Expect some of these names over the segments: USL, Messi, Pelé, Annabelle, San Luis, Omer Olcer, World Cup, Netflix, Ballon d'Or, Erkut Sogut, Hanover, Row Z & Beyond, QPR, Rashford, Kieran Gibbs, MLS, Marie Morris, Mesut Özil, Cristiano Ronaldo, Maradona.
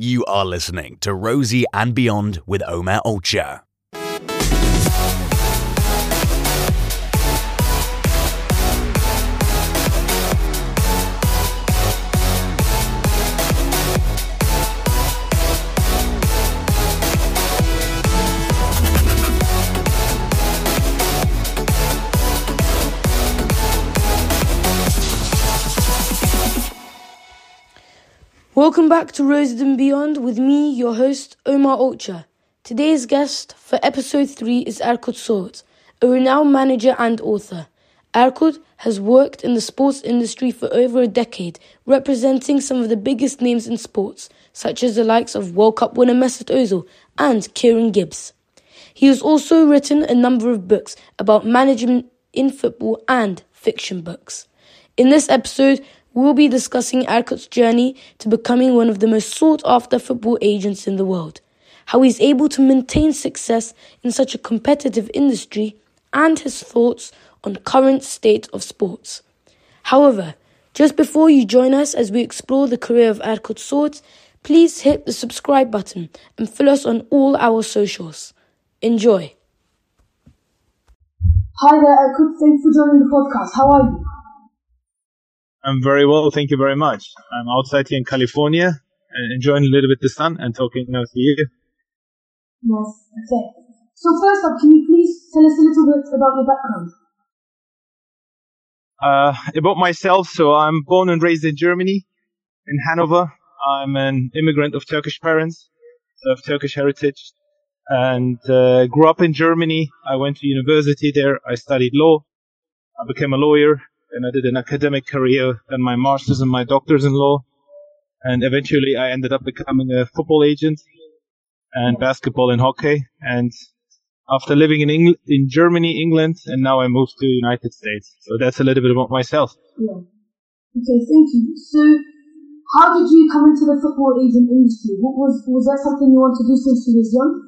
You are listening to Row Z and Beyond with Omer Olcer. Welcome back to Row Z and Beyond with me, your host, Omer Olcer. Today's guest for episode 3 is Erkut Sogut, a renowned manager and author. Erkut has worked in the sports industry for over a decade, representing some of the biggest names in sports, such as the likes of World Cup winner Mesut Özil and Kieran Gibbs. He has also written a number of books about management in football and fiction books. In this episode, we'll be discussing Erkut's journey to becoming one of the most sought-after football agents in the world, how he's able to maintain success in such a competitive industry, and his thoughts on current state of sports. However, just before you join us as we explore the career of Erkut Sogut, please hit the subscribe button and follow us on all our socials. Enjoy. Hi there, Erkut. Thanks for joining the podcast. How are you? I'm very well, thank you very much. I'm outside here in California, enjoying a little bit the sun and talking now to you. Yes, okay. So first up, can you please tell us a little bit about your background? About myself, so I'm born and raised in Germany, in Hanover. I'm an immigrant of Turkish parents, so of Turkish heritage, and grew up in Germany. I went to university there, I studied law, I became a lawyer. And I did an academic career, then my master's and my doctor's in law. And eventually I ended up becoming a football agent and basketball and hockey. And after living in Germany, England, and now I moved to the United States. So that's a little bit about myself. Yeah. Okay, thank you. So how did you come into the football agent industry? Was that something you wanted to do since you were young?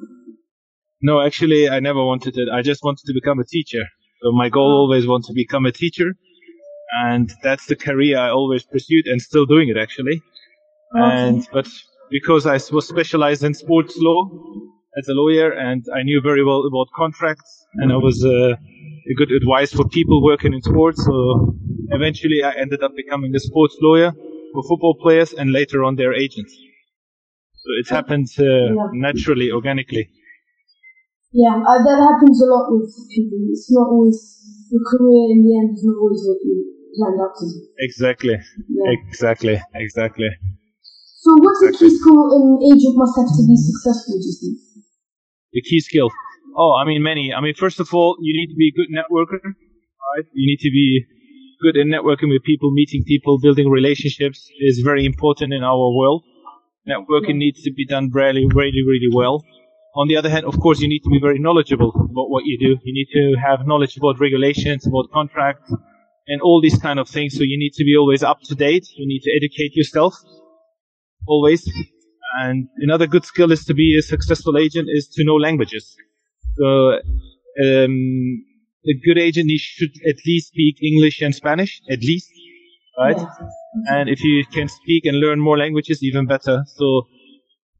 No, actually I never wanted it. I just wanted to become a teacher. So my goal always was to become a teacher. And that's the career I always pursued and still doing it actually. And but because I was specialized in sports law as a lawyer and I knew very well about contracts and I was a good advice for people working in sports. So eventually I ended up becoming a sports lawyer for football players and later on their agents. So it happened naturally, organically. Yeah, that happens a lot with people. It's not always, your career in the end is not always what you planned out to do. Exactly, yeah. Exactly. So what's the key skill an agent must have to be successful, do you think? The key skill? Oh, I mean many. I mean, first of all, you need to be a good networker, right? You need to be good in networking with people, meeting people, building relationships is very important in our world. Networking needs to be done really well. On the other hand, of course, you need to be very knowledgeable about what you do. You need to have knowledge about regulations, about contracts, and all these kind of things. So you need to be always up to date. You need to educate yourself, always. And another good skill is to be a successful agent is to know languages. So a good agent, he should at least speak English and Spanish, at least, right? Yeah. And if you can speak and learn more languages, even better. So,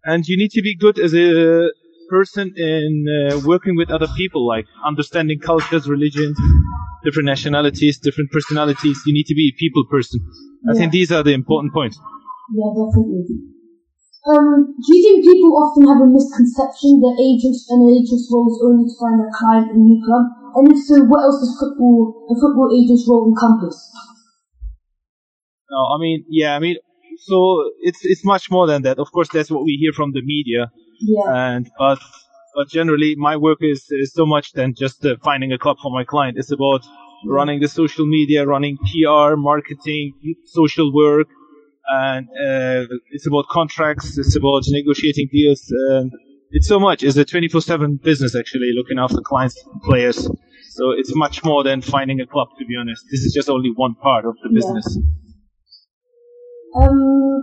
and you need to be good as a person in working with other people, like understanding cultures, religions, different nationalities, different personalities. You need to be a people person. I think these are the important points. Yeah, definitely. Do you think people often have a misconception that agents and an agent's role is only to find a client in a new club? And if so, what else does a football agent's role encompass? No, so it's much more than that. Of course, that's what we hear from the media. Yeah. But generally, my work is so much than just finding a club for my client. It's about running the social media, running PR, marketing, social work, and it's about contracts. It's about negotiating deals. It's so much. It's a 24/7 business actually, looking after clients, players. So it's much more than finding a club. To be honest, this is just only one part of the business.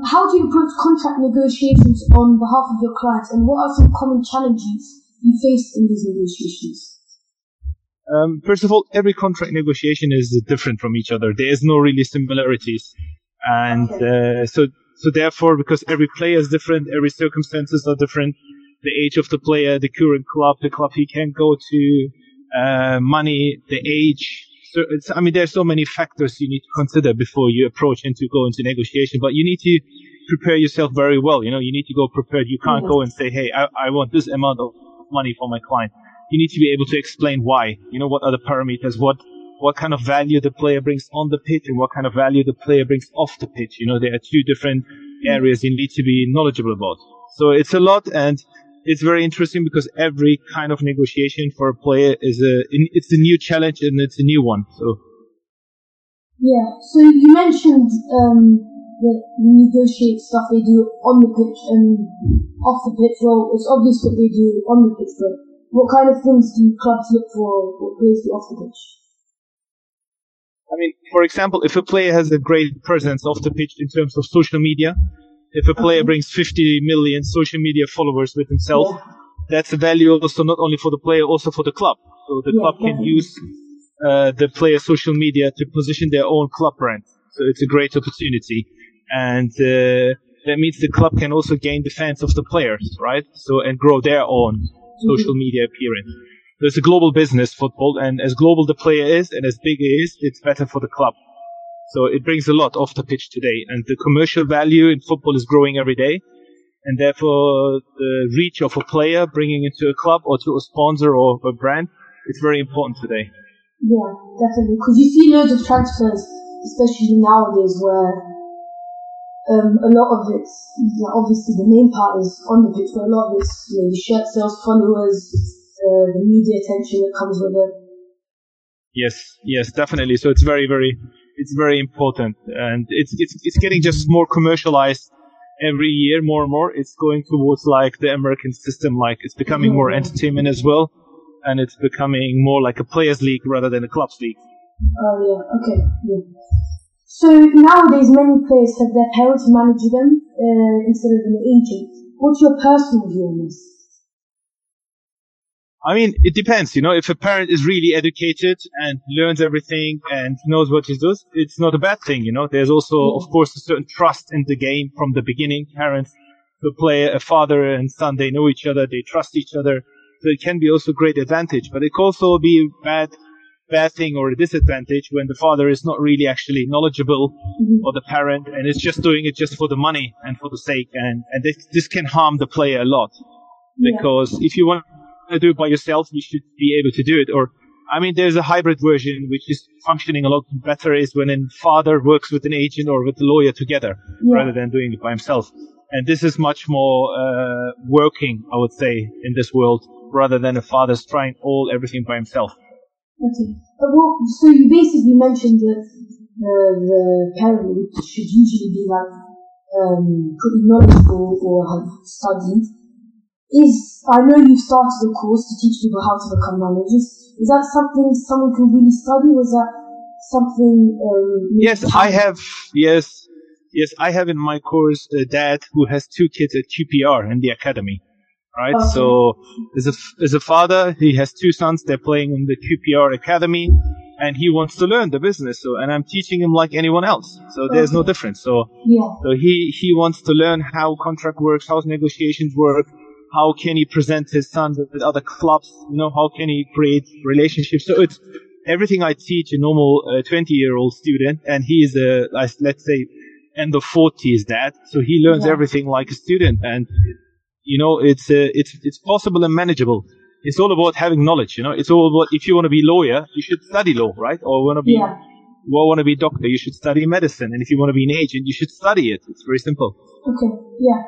How do you approach contract negotiations on behalf of your clients, and what are some common challenges you face in these negotiations? First of all, every contract negotiation is different from each other. There is no really similarities, and so So therefore, because every player is different, every circumstances are different, the age of the player, the current club, the club he can go to, money, the age. So it's, I mean, there's so many factors you need to consider before you approach and to go into negotiation, but you need to prepare yourself very well. You know, you need to go prepared. You can't go and say, hey, I want this amount of money for my client. You need to be able to explain why, you know, what are the parameters, what kind of value the player brings on the pitch and what kind of value the player brings off the pitch. You know, there are two different areas you need to be knowledgeable about. So it's a lot, and it's very interesting because every kind of negotiation for a player is it's a new challenge and it's a new one. So yeah, so you mentioned that you negotiate stuff they do on the pitch and off the pitch. Well, it's obvious what they do on the pitch, but what kind of things do clubs look for? What players do off the pitch? I mean, for example, if a player has a great presence off the pitch in terms of social media, if a player brings 50 million social media followers with himself, that's a value also not only for the player, also for the club. So the club can use the player's social media to position their own club brand. So it's a great opportunity. And that means the club can also gain the fans of the players, right? So, and grow their own social media appearance. There's a global business, football, and as global the player is and as big it is, it's better for the club. So it brings a lot off the pitch today. And the commercial value in football is growing every day. And therefore, the reach of a player bringing it to a club or to a sponsor or a brand is very important today. Yeah, definitely. Because you see loads of transfers, especially nowadays, where a lot of it's, obviously the main part is on the pitch, but a lot of it's, you know, the shirt sales, followers, the media attention that comes with it. Yes, definitely. So it's very important, and it's getting just more commercialized every year, more and more. It's going towards like the American system, like it's becoming more entertainment as well, and it's becoming more like a players' league rather than a clubs' league. Oh yeah, okay, yeah. So nowadays, many players have their parents manage them instead of an agent. What's your personal view on this? I mean, it depends, you know, if a parent is really educated and learns everything and knows what he does, it's not a bad thing, you know. There's also, of course, a certain trust in the game from the beginning. Parents, the player, a father and son, they know each other, they trust each other. So it can be also a great advantage, but it could also be a bad thing or a disadvantage when the father is not really actually knowledgeable or the parent and is just doing it just for the money and for the sake. And this can harm the player a lot because if you want to do it by yourself, you should be able to do it. Or, I mean, there's a hybrid version which is functioning a lot better, is when a father works with an agent or with a lawyer together rather than doing it by himself. And this is much more working, I would say, in this world rather than a father's trying everything by himself. Okay. Well, so you basically mentioned that the parent should usually be like pretty knowledgeable or have studied. I know you've started a course to teach people how to become managers. Is that something someone can really study? Was that something? Yes, I have in my course a dad who has two kids at QPR in the academy. Right, okay. So as a father, he has two sons. They're playing in the QPR academy, and he wants to learn the business. So, and I'm teaching him like anyone else. So there's no difference. So he wants to learn how contract works, how negotiations work. How can he present his son with other clubs? You know, how can he create relationships? So it's everything I teach a normal 20-year-old student, and he is let's say, end of 40s dad. So he learns everything like a student, and you know, it's possible and manageable. It's all about having knowledge. You know, it's all about if you want to be a lawyer, you should study law, right? Or want to be a doctor, you should study medicine, and if you want to be an agent, you should study it. It's very simple. Okay. Yeah.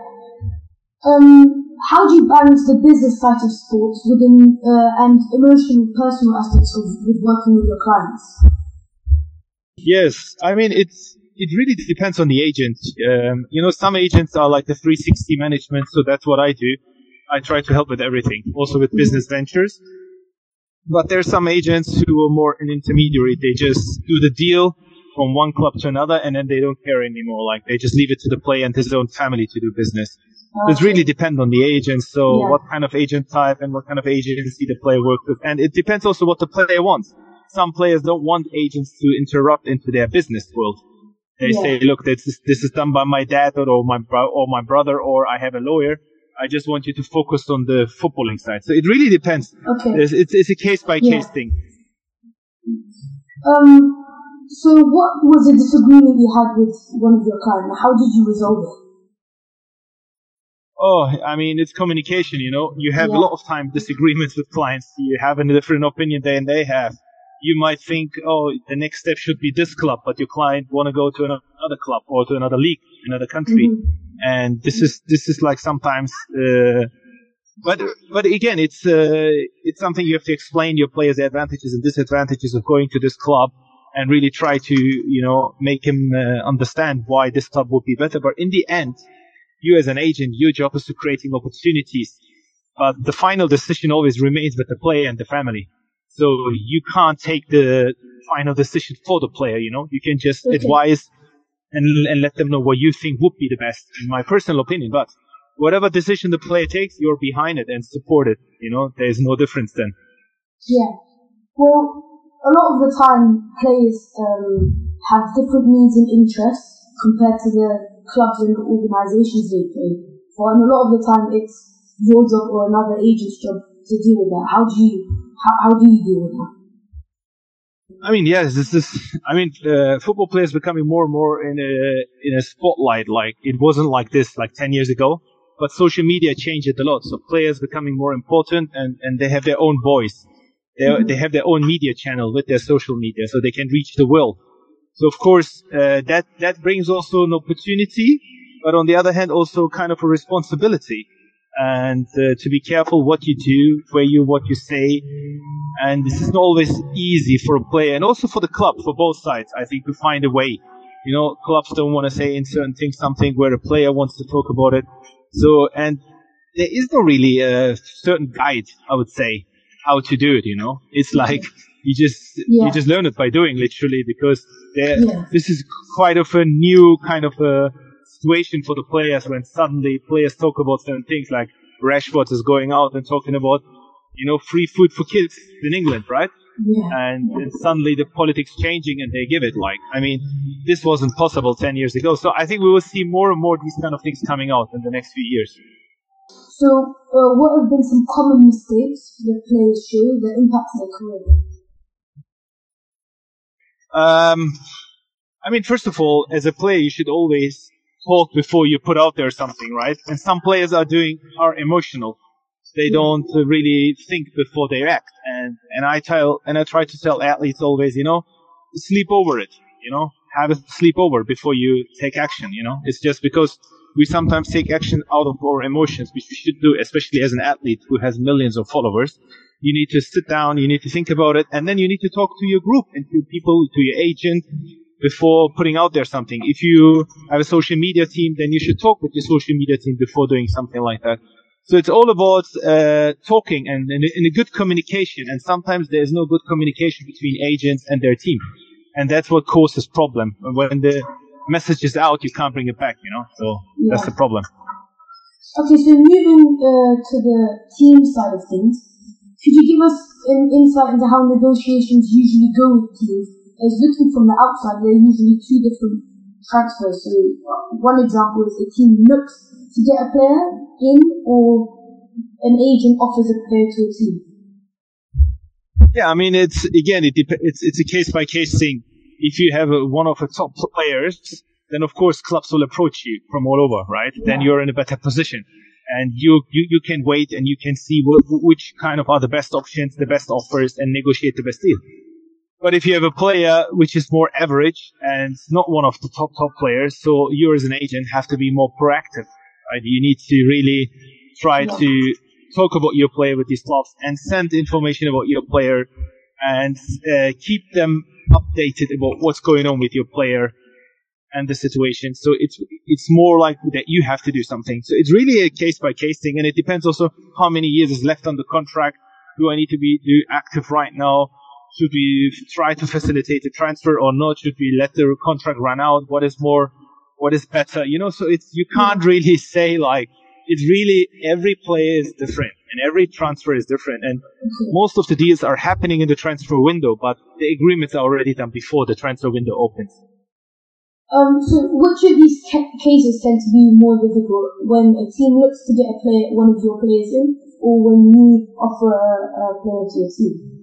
How do you balance the business side of sports within and emotional, personal aspects with working with your clients? Yes, I mean it really depends on the agent. You know, some agents are like the 360 management, so that's what I do. I try to help with everything, also with business ventures. But there are some agents who are more an intermediary. They just do the deal from one club to another, and then they don't care anymore. Like they just leave it to the player and his own family to do business. It really depends on the agent, so what kind of agent type and what kind of agency the player works with. And it depends also what the player wants. Some players don't want agents to interrupt into their business world. they say, look, this is done by my dad or my brother, or I have a lawyer. I just want you to focus on the footballing side. So it really depends. Okay. It's a case-by-case thing. So what was the disagreement you had with one of your clients? How did you resolve it? Oh, I mean, it's communication, you know. You have a lot of time disagreements with clients. You have a different opinion than they have. You might think, oh, the next step should be this club, but your client want to go to another club or to another league, another country. Mm-hmm. And this is like sometimes, but again, it's something you have to explain your players the advantages and disadvantages of going to this club and really try to, you know, make him understand why this club would be better. But in the end, you as an agent, your job is to creating opportunities, but the final decision always remains with the player and the family. So you can't take the final decision for the player, you know. You can just advise and let them know what you think would be the best, in my personal opinion. But whatever decision the player takes, you're behind it and support it, you know. There's no difference then. Yeah. Well, a lot of the time, players have different needs and interests compared to the clubs and the organizations they play for. And a lot of the time, it's your job or another agent's job to deal with that. How do you deal with that? I mean, yes, this is. I mean, football players becoming more and more in a spotlight. Like it wasn't like this like 10 years ago, but social media changed it a lot. So players becoming more important, and they have their own voice. They have their own media channel with their social media, so they can reach the world. So of course, that brings also an opportunity, but on the other hand, also kind of a responsibility. And to be careful what you do, what you say. And this is not always easy for a player and also for the club, for both sides, I think, to find a way. You know, clubs don't want to say in certain things something where a player wants to talk about it. So, and there is no really a certain guide, I would say, how to do it, you know. It's like you just learn it by doing, literally, because this is quite of a new kind of a situation for the players when suddenly players talk about certain things, like Rashford is going out and talking about, you know, free food for kids in England, right? Yeah. And suddenly the politics changing and they give it like, I mean, this wasn't possible 10 years ago. So I think we will see more and more these kind of things coming out in the next few years. So what have been some common mistakes that players show that impact their career? I mean, first of all, as a player, you should always talk before you put out there something, right? And some players are emotional. They don't really think before they act. And I try to tell athletes always, you know, sleep over it, you know, have a sleep over before you take action, you know. It's just because we sometimes take action out of our emotions, which we should do, especially as an athlete who has millions of followers. You need to sit down, you need to think about it, and then you need to talk to your group and to people, to your agent, before putting out there something. If you have a social media team, then you should talk with your social media team before doing something like that. So it's all about talking and a good communication. And sometimes there is no good communication between agents and their team. And that's what causes problem. When the message is out, you can't bring it back, you know. So that's the problem. Okay, so moving to the team side of things, could you give us an insight into how negotiations usually go with teams? As looking from the outside, there are usually two different transfers. So one example is a team looks to get a player in, or an agent offers a player to a team. Yeah, I mean, it's a case by case thing. If you have one of the top players, then of course clubs will approach you from all over, right? Yeah. Then you're in a better position, and you can wait and you can see which kind of are the best options, the best offers, and negotiate the best deal. But if you have a player which is more average and not one of the top players, so you as an agent have to be more proactive, right? You need to really try to talk about your player with these clubs and send information about your player and keep them updated about what's going on with your player and the situation. So it's more like that you have to do something. So it's really a case by case thing, and it depends also how many years is left on the contract. Do I need to be active right now? Should we try to facilitate a transfer or not? Should we let the contract run out? What is better? You know, so you can't really say like, it's really every player is different and every transfer is different. And most of the deals are happening in the transfer window, but the agreements are already done before the transfer window opens. So which of these cases tend to be more difficult? When a team looks to get a player, one of your players in, or when you offer a player to a team?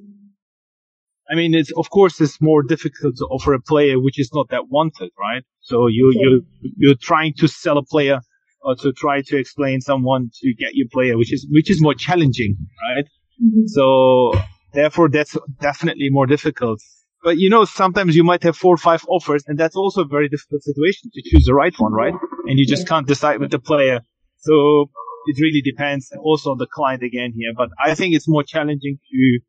I mean, it's, of course, it's more difficult to offer a player which is not that wanted, right? So you're trying to sell a player or to try to explain someone to get your player, which is more challenging, right? Mm-hmm. So therefore, that's definitely more difficult. But you know, sometimes you might have 4 or 5 offers, and that's also a very difficult situation to choose the right one, right? And you just can't decide with the player. So it really depends also on the client again here. But I think it's more challenging to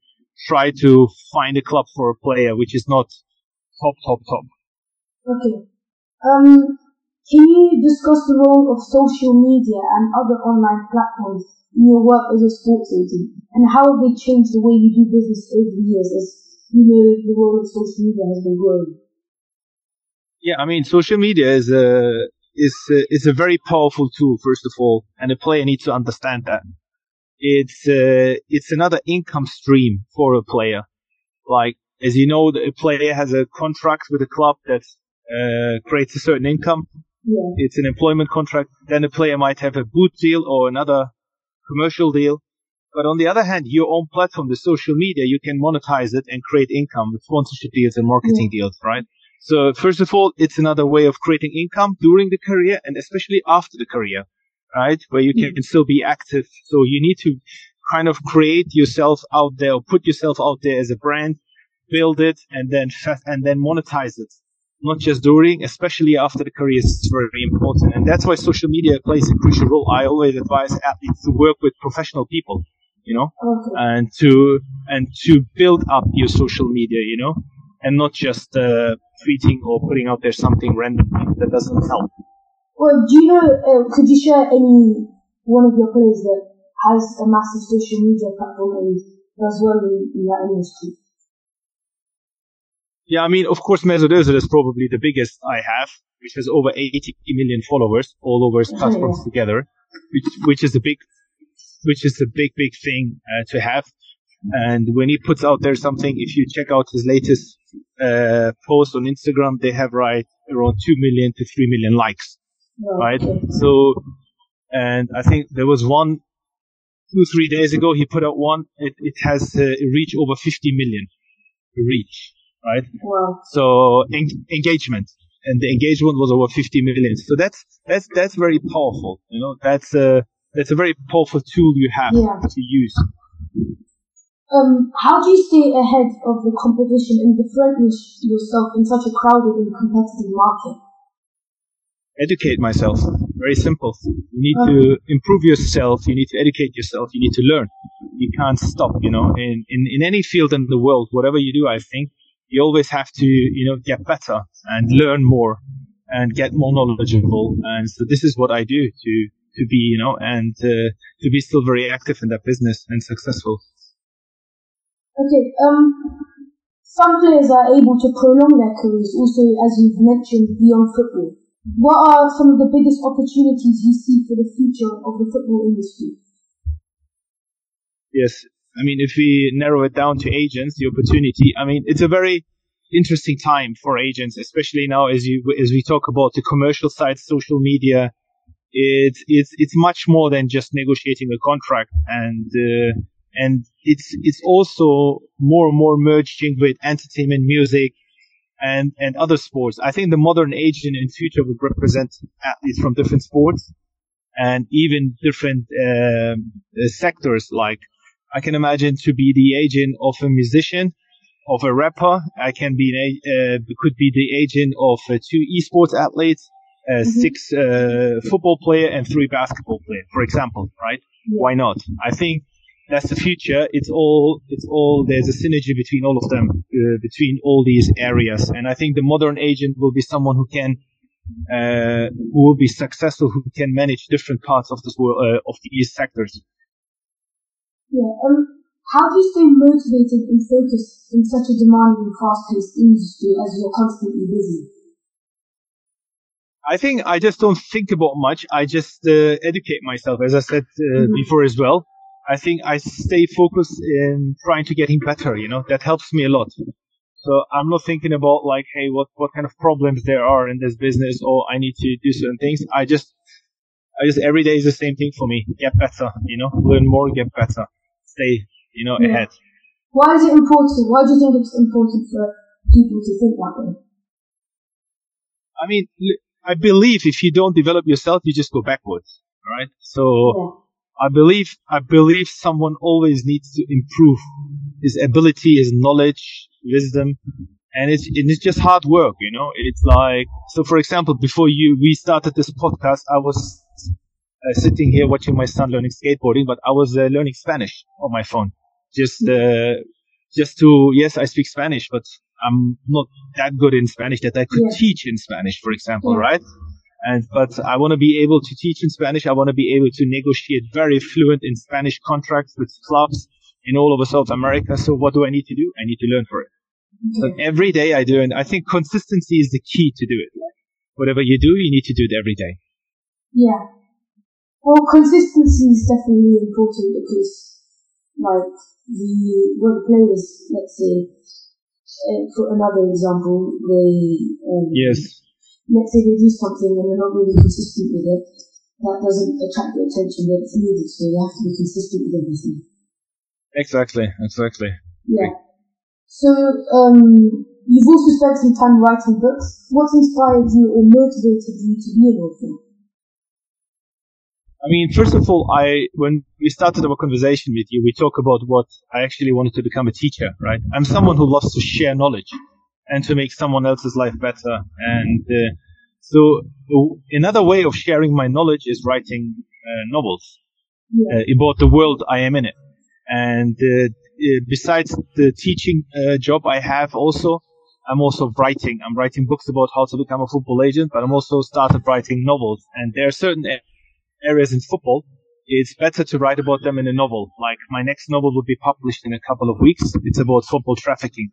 try to find a club for a player which is not top. Okay. Can you discuss the role of social media and other online platforms in your work as a sports agent, and how have they changed the way you do business over the years, as you know the role of social media has been growing? Yeah, I mean, social media is a very powerful tool, first of all, and a player needs to understand that. It's another income stream for a player. Like, as you know, a player has a contract with a club that creates a certain income. Yeah. It's an employment contract. Then a player might have a boot deal or another commercial deal. But on the other hand, your own platform, the social media, you can monetize it and create income with sponsorship deals and marketing deals, right? So first of all, it's another way of creating income during the career and especially after the career, right? Where you can still be active. So you need to kind of create yourself out there or put yourself out there as a brand, build it, and then monetize it. Not just during, especially after the career is very important. And that's why social media plays a crucial role. I always advise athletes to work with professional people, you know, and to build up your social media, you know, and not just tweeting or putting out there something random that doesn't help. Well, do you know, could you share any one of your players that has a massive social media platform and does well in that industry? Yeah, I mean, of course, Mesut Özil is probably the biggest I have, which has over 80 million followers all over his platforms together, which is a big thing to have. And when he puts out there something, if you check out his latest post on Instagram, they have around 2 million to 3 million likes. Right. So, and I think there was one 2-3 days ago, he put out one. It has a reach over 50 million reach. Right. Wow. So engagement, and the engagement was over 50 million. So that's very powerful. You know, that's a very powerful tool you have to use. How do you stay ahead of the competition and differentiate yourself in such a crowded and competitive market? Educate myself. Very simple. You need to improve yourself. You need to educate yourself. You need to learn. You can't stop, you know, in any field in the world, whatever you do, I think you always have to, you know, get better and learn more and get more knowledgeable. And so this is what I do to be, you know, and to be still very active in that business and successful. Okay. Some players are able to prolong their careers also, as you've mentioned, beyond football. What are some of the biggest opportunities you see for the future of the football industry? Yes, I mean, if we narrow it down to agents, the opportunity, I mean, it's a very interesting time for agents, especially now as we talk about the commercial side, social media. It's much more than just negotiating a contract, and it's also more and more merging with entertainment, music, and other sports. I think the modern agent in future would represent athletes from different sports and even different sectors. Like, I can imagine to be the agent of a musician, of a rapper. I can be could be the agent of 2 esports athletes, 6 football player, and 3 basketball player, for example. Right? Why not? I think that's the future. It's all, there's a synergy between all of them, between all these areas. And I think the modern agent will be someone who will be successful, who can manage different parts of this world, of these sectors. Yeah. How do you stay motivated and focused in such a demanding, fast-paced industry as you're constantly busy? I think I just don't think about much. I just educate myself, as I said before as well. I think I stay focused in trying to getting better, you know, that helps me a lot. So I'm not thinking about like, hey, what kind of problems there are in this business, or I need to do certain things. I just every day is the same thing for me. Get better, learn more, get better, stay, ahead. Why is it important? Why do you think it's important for people to think that way? I mean, I believe if you don't develop yourself, you just go backwards. All right. So yeah. I believe someone always needs to improve his ability, his knowledge, wisdom, and it's just hard work. It's like, so for example, before we started this podcast, I was sitting here watching my son learning skateboarding, but I was learning Spanish on my phone. I speak Spanish, but I'm not that good in Spanish that I could teach in Spanish, for example, right? But I want to be able to teach in Spanish. I want to be able to negotiate very fluent in Spanish contracts with clubs in all over South America. So what do I need to do? I need to learn for it. Yeah. So every day I do, and I think consistency is the key to do it. Whatever you do, you need to do it every day. Yeah. Well, consistency is definitely really important because, the players, let's say, for another example, let's say they do something and they're not really consistent with it, that doesn't attract the attention that it's needed, so you have to be consistent with everything. Exactly. Yeah. So, you've also spent some time writing books. What inspired you or motivated you to be an author? I mean, first of all, when we started our conversation with you, we talked about what I actually wanted to become a teacher, right? I'm someone who loves to share knowledge and to make someone else's life better. And so another way of sharing my knowledge is writing novels about the world I am in it. And besides the teaching job I have also, I'm also writing. I'm writing books about how to become a football agent, but I'm also started writing novels. And there are certain areas in football, it's better to write about them in a novel. Like my next novel will be published in a couple of weeks. It's about football trafficking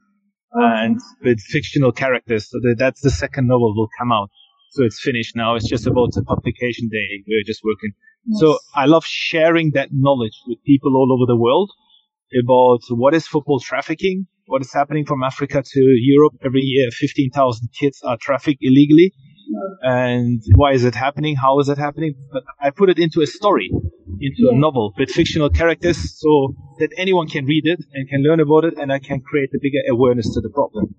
and with fictional characters. So that's the second novel will come out. So it's finished now. It's just about the publication day. We're just working. Yes. So I love sharing that knowledge with people all over the world about what is football trafficking, what is happening from Africa to Europe. Every year, 15,000 kids are trafficked illegally. And why is it happening? How is it happening? But I put it into a story, a novel with fictional characters so that anyone can read it and can learn about it, and I can create a bigger awareness to the problem.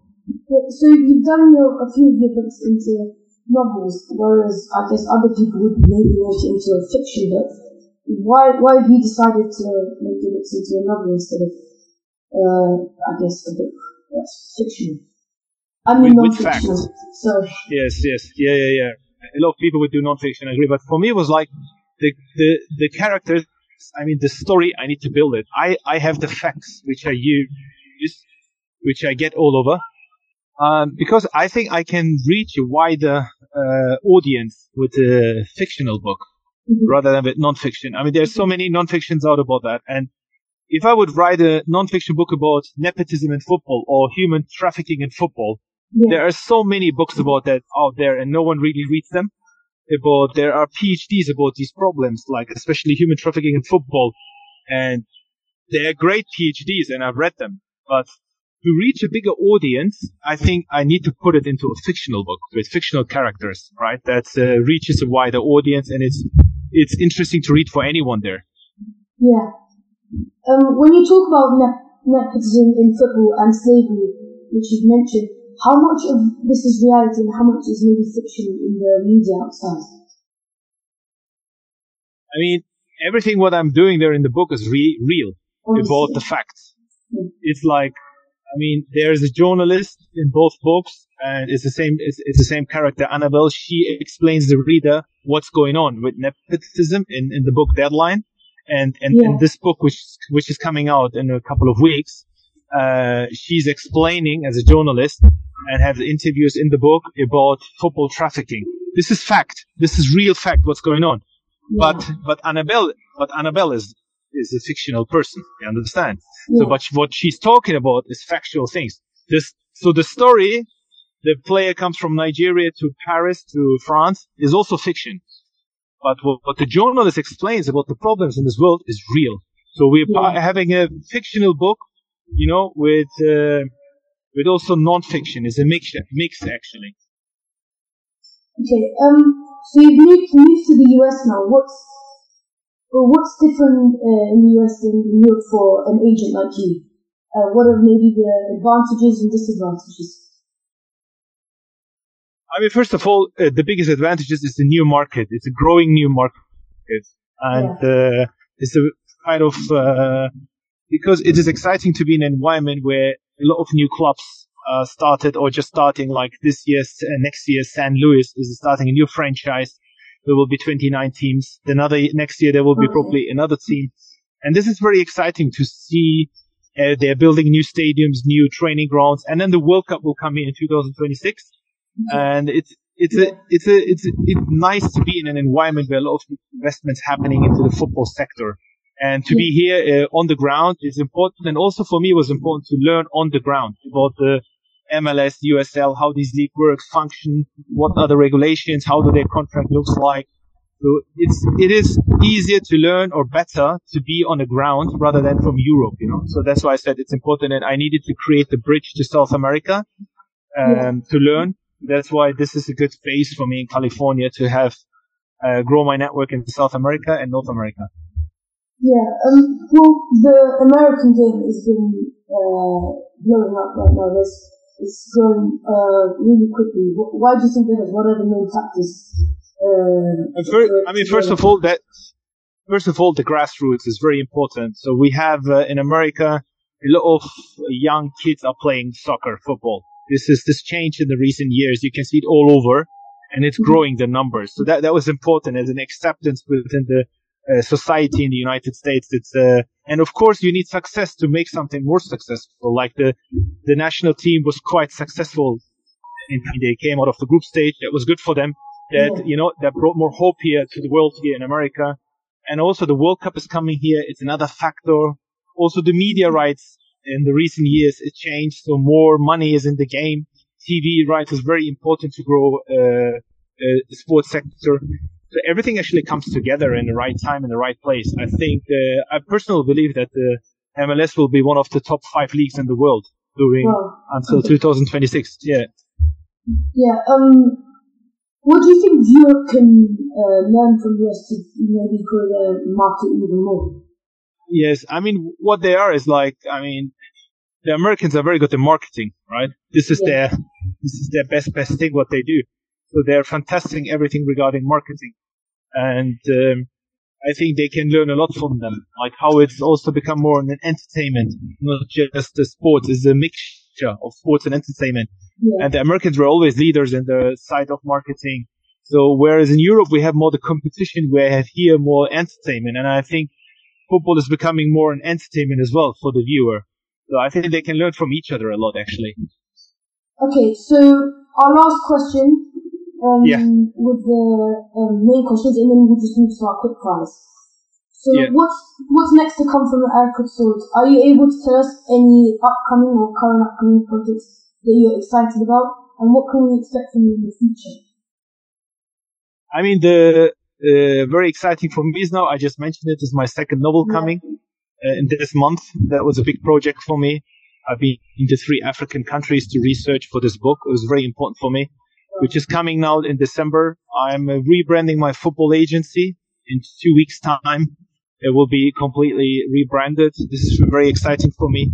So you've done a few of your books into novels, whereas I guess other people would maybe make it into a fiction book. Why have you decided to make your books into a novel instead of, a book that's fiction? I mean, with facts. Sorry. Yes. Yeah. A lot of people would do non-fiction, I agree. But for me, it was like the characters, I mean, the story, I need to build it. I have the facts, which I use, which I get all over. Because I think I can reach a wider audience with a fictional book rather than with non-fiction. I mean, there's so many non-fictions out about that. And if I would write a non-fiction book about nepotism in football or human trafficking in football, there are so many books about that out there and no one really reads them. There are PhDs about these problems, like especially human trafficking in football. And they are great PhDs and I've read them. But to reach a bigger audience, I think I need to put it into a fictional book with fictional characters, right? That reaches a wider audience and it's interesting to read for anyone there. Yeah. When you talk about nepotism in football and slavery, which you've mentioned, how much of this is reality and how much is maybe fiction in the media outside? I mean, everything what I'm doing there in the book is real, about the facts. Yeah. It's like, I mean, there is a journalist in both books, and it's the same character, Annabelle. She explains the reader what's going on with nepotism in the book Deadline. And this book, which is coming out in a couple of weeks, she's explaining as a journalist and has interviews in the book about football trafficking. This is fact. This is real fact. What's going on? Yeah. But Annabelle is a fictional person. You understand? Yeah. So, but what she's talking about is factual things. So the story, the player comes from Nigeria to Paris to France, is also fiction. But what the journalist explains about the problems in this world is real. So we're having a fictional book, with with also non-fiction. It's a mix actually. Okay, so you've moved to the US now. What's different in the US than in Europe for an agent like you? What are maybe the advantages and disadvantages? I mean, first of all, the biggest advantage is the new market. It's a growing new market. And it's a kind of, because it is exciting to be in an environment where a lot of new clubs started or just starting, like this year, next year, San Luis is starting a new franchise. There will be 29 teams. Another next year, there will be probably another team. And this is very exciting to see. They're building new stadiums, new training grounds. And then the World Cup will come in 2026. And it's nice to be in an environment where a lot of investments happening into the football sector, and to be here on the ground is important. And also for me, it was important to learn on the ground about the MLS, USL, how these league works, function, what are the regulations, how do their contract looks like. So it is easier to learn or better to be on the ground rather than from Europe, you know. So that's why I said it's important, and I needed to create the bridge to South America to learn. That's why this is a good space for me in California to have grow my network in South America and North America. Yeah, well, the American game has been blowing up right now. It's grown really quickly. Why do you think that is? What are the main factors? First of all, the grassroots is very important. So we have in America a lot of young kids are playing soccer, football. This change in the recent years. You can see it all over, and it's growing the numbers. So that was important as an acceptance within the society in the United States. It's and of course you need success to make something more successful. Like the national team was quite successful, and they came out of the group stage. That was good for them. That brought more hope here to the world here in America, and also the World Cup is coming here. It's another factor. Also the media rights. In the recent years, it changed, so more money is in the game. TV rights is very important to grow the sports sector. So everything actually comes together in the right time, in the right place. I think, I personally believe that the MLS will be one of the top 5 leagues in the world until 2026. Yeah. Yeah. What do you think Europe can learn from the US to maybe grow the market even more? Yes, I mean, what they are is like, I mean, the Americans are very good at marketing, right? This is their best thing, what they do. So they're fantastic everything regarding marketing. And I think they can learn a lot from them, like how it's also become more an entertainment, not just the sport. It's a mixture of sports and entertainment. Yeah. And the Americans were always leaders in the side of marketing. So whereas in Europe, we have more the competition, we have here more entertainment. And I think football is becoming more an entertainment as well for the viewer. So I think they can learn from each other a lot, actually. Okay, so our last question with the main questions, and then we'll just move to our quick fires. So what's next to come from Erkut Sogut? Are you able to tell us any current upcoming projects that you're excited about? And what can we expect from you in the future? I mean, very exciting for me is now, I just mentioned it, is my second novel coming in this month. That was a big project for me. I've been into 3 African countries to research for this book. It was very important for me, which is coming now in December. I'm rebranding my football agency in 2 weeks' time. It will be completely rebranded. This is very exciting for me.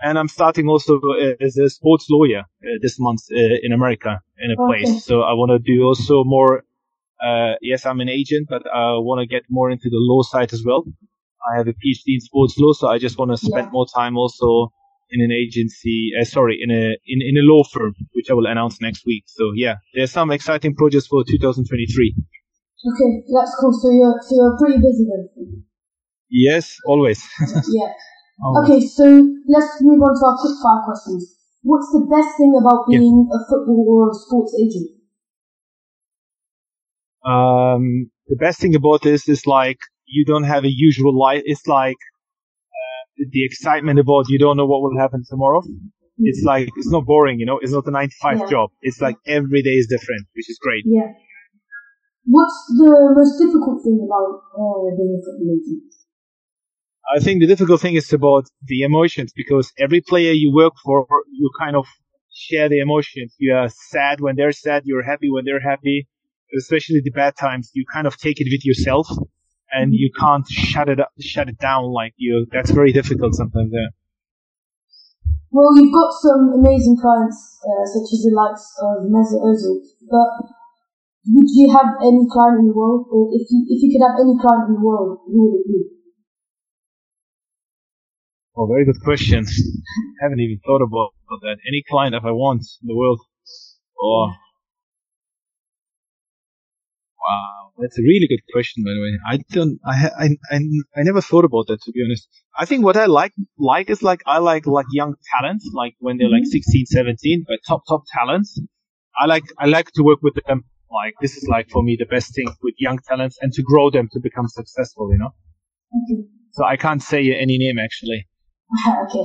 And I'm starting also as a sports lawyer this month in America in a place. So I want to do also more. Yes, I'm an agent, but I want to get more into the law side as well. I have a PhD in sports law, so I just want to spend more time also in an agency, in a law firm, which I will announce next week. So yeah, there's some exciting projects for 2023. Okay, that's cool. So you're pretty busy then. Yes, always. Yeah. Always. Okay, so let's move on to our quick fire questions. What's the best thing about being a football or a sports agent? The best thing about this is like you don't have a usual life. It's like the excitement about you don't know what will happen tomorrow. It's like it's not boring, you know. It's not a 9-to-5 job. It's like every day is different, which is great. Yeah. What's the most difficult thing about being a football agent? I think the difficult thing is about the emotions, because every player you work for, you kind of share the emotions. You are sad when they're sad. You're happy when they're happy. Especially the bad times, you kind of take it with yourself, and you can't shut it down. That's very difficult sometimes. Yeah. Well, you've got some amazing clients, such as the likes of Mesut Özil. But would you have any client in the world, or if you could have any client in the world, who would it be? Well, very good question. I haven't even thought about that. Any client if I want in the world. Oh, wow, that's a really good question, by the way. I never thought about that, to be honest. I think what I like is young talents, like when they're like 16, 17, but top talents. I like to work with them. Like, this is like for me the best thing with young talents, and to grow them to become successful, you know? Okay. So I can't say any name, actually. Okay.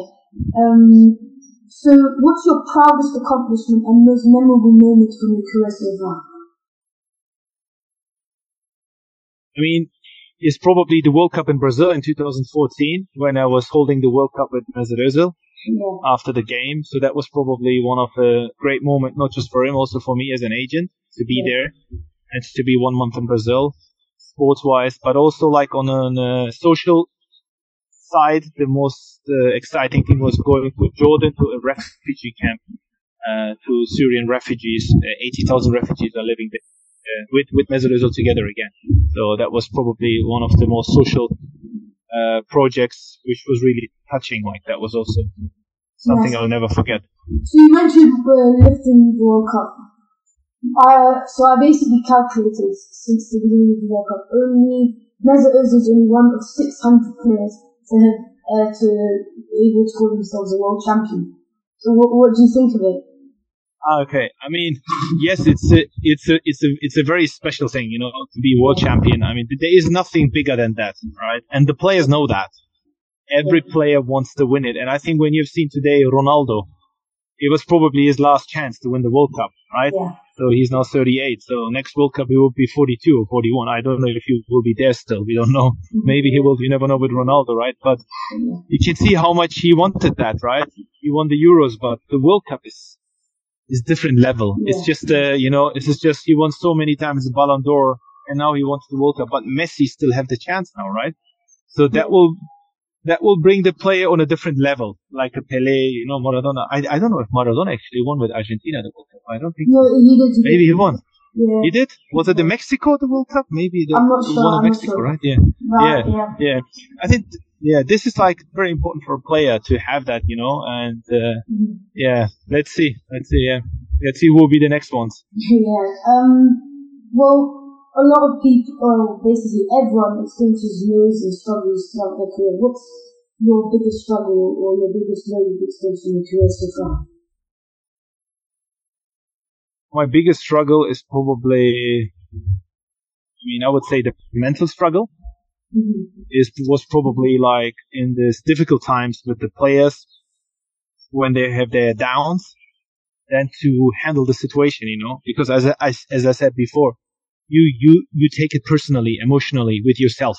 So what's your proudest accomplishment and most memorable moment from your career so far? I mean, it's probably the World Cup in Brazil in 2014, when I was holding the World Cup with Mesut Özil after the game. So that was probably one of a great moment, not just for him, also for me as an agent, to be there and to be 1 month in Brazil. Sports-wise, but also like on a social side, the most exciting thing was going to Jordan, to a refugee camp, to Syrian refugees. 80,000 refugees are living there with Mesut Özil together again. So that was probably one of the most social projects, which was really touching. Like, that was also something I'll never forget. So you mentioned lifting the World Cup. So I basically calculated since the beginning of the World Cup, Mesut Özil is only one of 600 players to be able to call themselves a world champion. So what do you think of it? Okay, I mean, yes, it's a very special thing, you know, to be world champion. I mean, there is nothing bigger than that, right? And the players know that. Every player wants to win it, and I think when you've seen today Ronaldo, it was probably his last chance to win the World Cup, right? Yeah. So he's now 38. So next World Cup, he will be 42 or 41. I don't know if he will be there still. We don't know. Maybe he will. You never know with Ronaldo, right? But you can see how much he wanted that, right? He won the Euros, but the World Cup is different level. Yeah. It's just, he won so many times the Ballon d'Or, and now he wants the World Cup. But Messi still have the chance now, right? So that will bring the player on a different level, like a Pelé, you know, Maradona. I don't know if Maradona actually won with Argentina the World Cup. I don't think. No, he did. Maybe he won. Yeah. He did? Was it the Mexico the World Cup? Maybe the one of Mexico, right? Yeah. Right? Yeah. I think, this is like very important for a player to have that, you know, and let's see. Yeah. Let's see who will be the next ones. Well, a lot of people, basically everyone, experiences lows and struggles throughout their career. What's your biggest struggle or your biggest low you've experienced in your career so far? My biggest struggle is probably, I would say the mental struggle. Mm-hmm. was probably like in these difficult times with the players when they have their downs, then to handle the situation, you know, because as I said before, You take it personally, emotionally with yourself.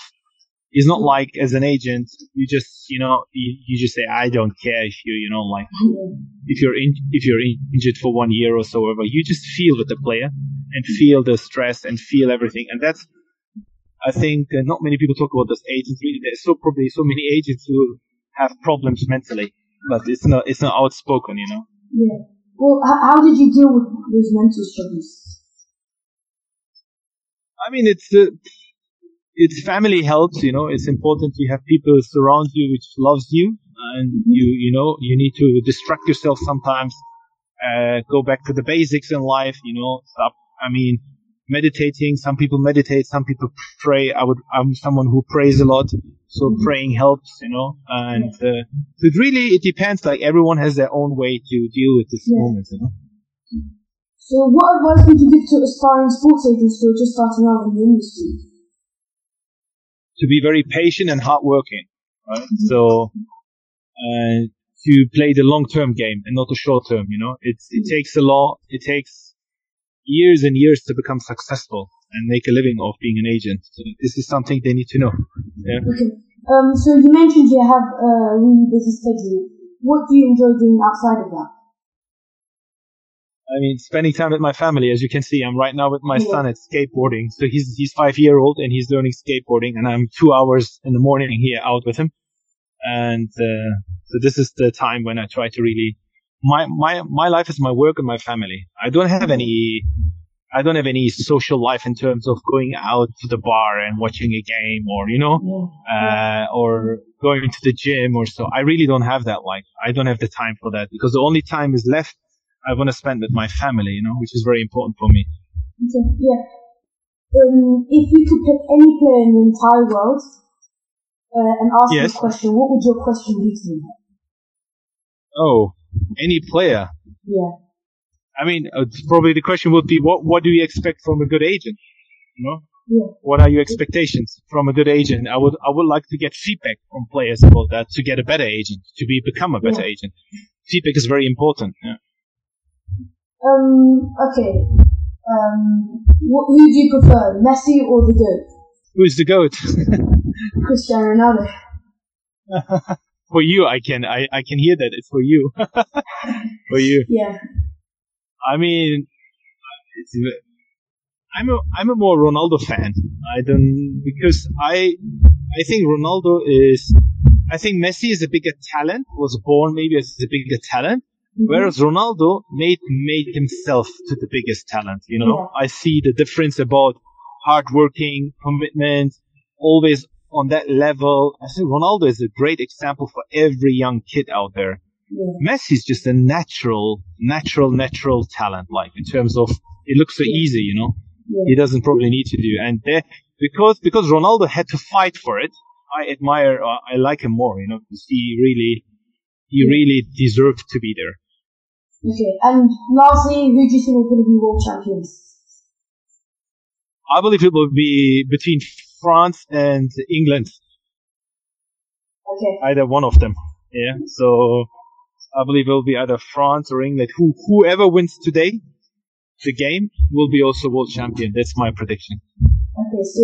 It's not like as an agent, you just, you just say, I don't care if you're injured for 1 year or so, but you just feel with the player and feel the stress and feel everything. And that's, I think not many people talk about this agents. Really, there's probably so many agents who have problems mentally, but it's not outspoken, you know? Yeah. Well, how did you deal with those mental struggles? I mean, it's family helps, you know. It's important you have people surround you which loves you, and you need to distract yourself sometimes. Go back to the basics in life, you know. Stop. I mean, meditating. Some people meditate, some people pray. I'm someone who prays a lot, so praying helps, you know. And it really depends. Like, everyone has their own way to deal with this moment, you know. So what advice would you give to aspiring sports agents who are just starting out in the industry? To be very patient and hardworking, right? Mm-hmm. So to play the long-term game and not the short-term, you know? It takes a lot. It takes years and years to become successful and make a living off being an agent. So this is something they need to know. Yeah? Okay. So you mentioned you have a really busy schedule. What do you enjoy doing outside of that? I mean, spending time with my family. As you can see, I'm right now with my son at skateboarding. So he's 5-year-old and he's learning skateboarding, and I'm 2 hours in the morning here out with him. And so this is the time when I try to really my life is my work and my family. I don't have any social life in terms of going out to the bar and watching a game, or or going to the gym or so. I really don't have that life. I don't have the time for that, because the only time is left I want to spend with my family, which is very important for me. Okay, yeah. If you could pick any player in the entire world and ask this question, what would your question be to him? Oh, any player? Yeah. I mean, probably the question would be, what do you expect from a good agent? What are your expectations from a good agent? I would like to get feedback from players about that, to get a better agent, become a better agent. Feedback is very important. Yeah. Okay. Who do you prefer, Messi or the GOAT? Who is the GOAT? Cristiano Ronaldo. For you, I can hear that. It's for you. For you. Yeah. I mean, I'm a more Ronaldo fan. I think Ronaldo is. I think Messi is a bigger talent. Was born maybe as a bigger talent. Mm-hmm. Whereas Ronaldo made himself to the biggest talent, I see the difference about hardworking, commitment, always on that level. I think Ronaldo is a great example for every young kid out there. Yeah. Messi is just a natural talent, like in terms of it looks so easy, He doesn't probably need to do. And because Ronaldo had to fight for it, I admire, I like him more, because he really deserved to be there. Okay, and lastly, who do you think are going to be world champions? I believe it will be between France and England. Okay. Either one of them. Yeah, so I believe it will be either France or England. Whoever wins today, the game, will be also world champion. That's my prediction. Okay, so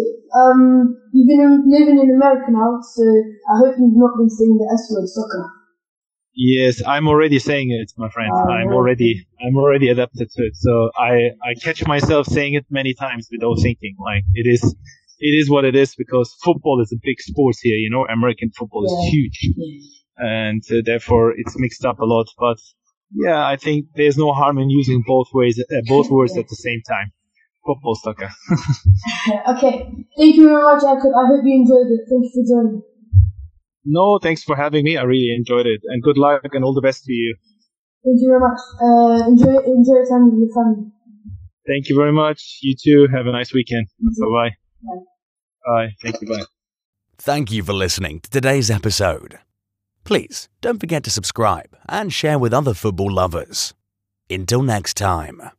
you've been living in America now, so I hope you've not been seeing the S word, soccer. Yes, I'm already saying it, my friend. I'm already adapted to it. So I catch myself saying it many times without thinking. Like it is what it is, because football is a big sport here. American football is huge, and therefore it's mixed up a lot. But yeah, I think there's no harm in using both words at the same time. Football, soccer. Okay, thank you very much, Erkut. I hope you enjoyed it. Thanks for joining. No, thanks for having me. I really enjoyed it. And good luck and all the best to you. Thank you very much. Enjoy your time with your family. Thank you very much. You too. Have a nice weekend. Bye-bye. Bye. Bye. Thank you. Bye. Thank you for listening to today's episode. Please don't forget to subscribe and share with other football lovers. Until next time.